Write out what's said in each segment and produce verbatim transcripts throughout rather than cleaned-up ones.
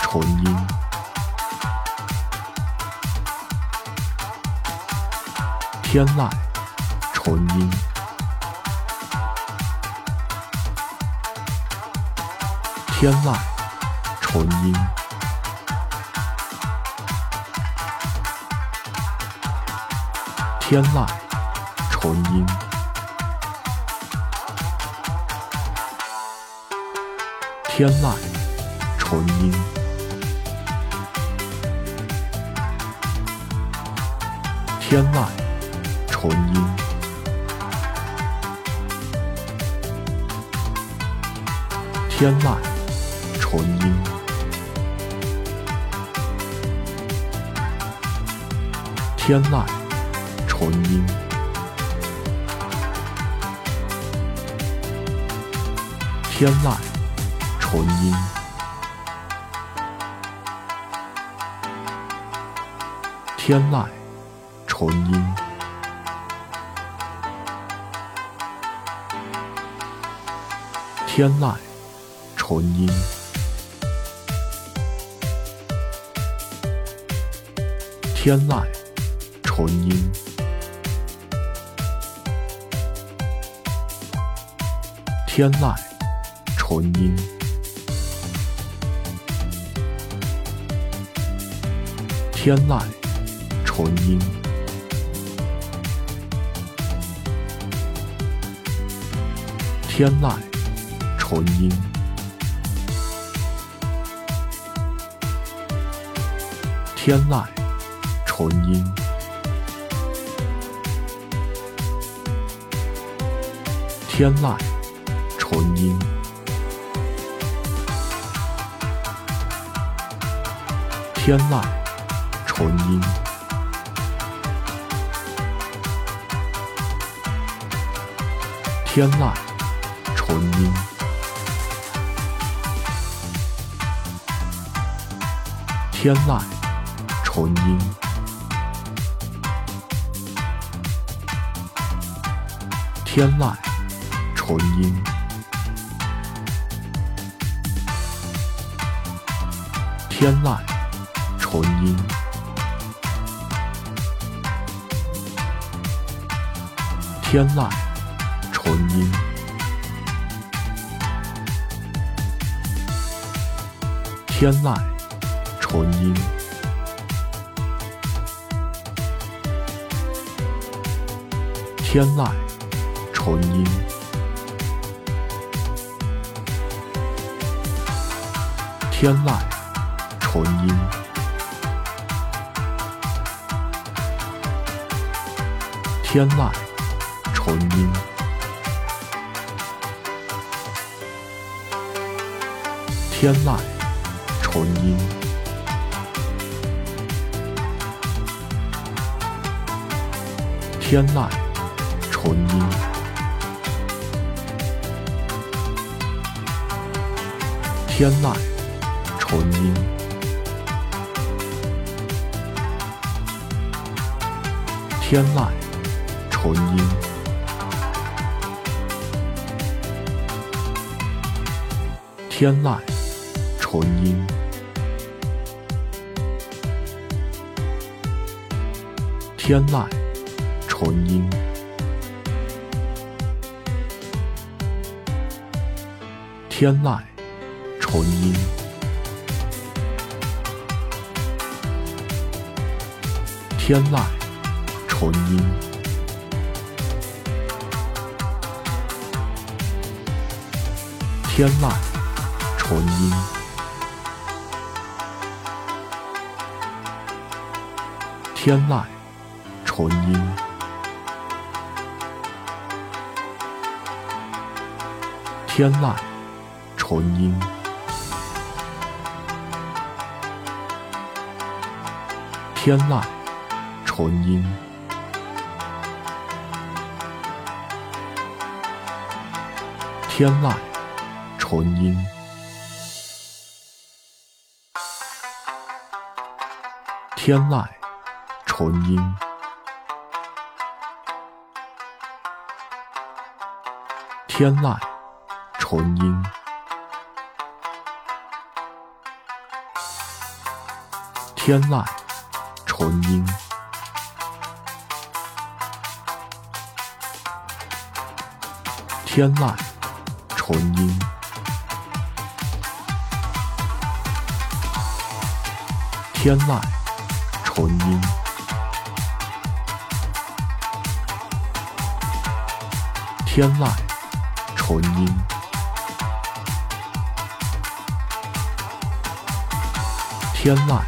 纯音。天籁，纯音。天籁，纯音。天籁，纯音。天籁，纯音。天籁，纯音。天籁，纯音。天籁，纯音。天籁，纯音。天籁，纯音。天籁，纯音。天籁，纯音。天籁，纯音。天籁，纯音。天籁，纯音。天籁，纯音。天籁，纯音。天籁，纯音。天籁，纯音。天籁，纯音。天籁，纯音。天籁，纯音。天籁，纯音。天籁，纯音。天籁，纯音。天籁，纯音。天籁，纯音。天籁，纯音。天籁，纯音。天籁，纯音。天籁，纯音。天籁，纯音。天籁，纯音。天籁，纯音。天籁，纯音。天籁，纯音。天籁，纯音。天籁，纯音。天籁纯音。天籁纯音。天籁纯音。天籁纯音。天籁纯音。天籁纯音。天籁纯音。天籁纯音。天籁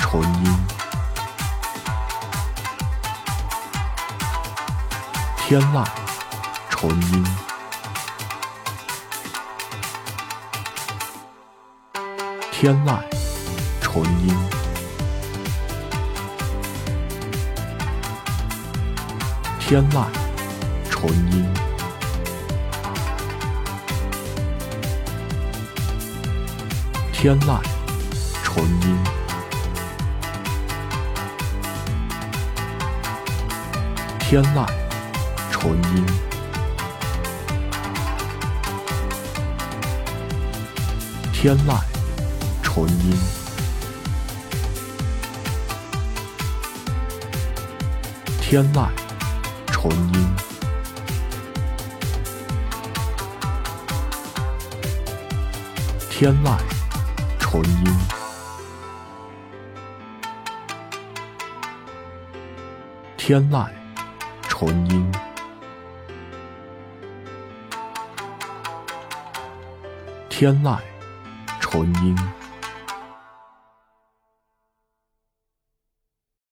纯音。天籁纯音。天籁纯音。天籁纯音。天籁纯音。天籁纯音。天籁纯音。天籁纯音。天籁纯音。天籁纯音。天籁纯音。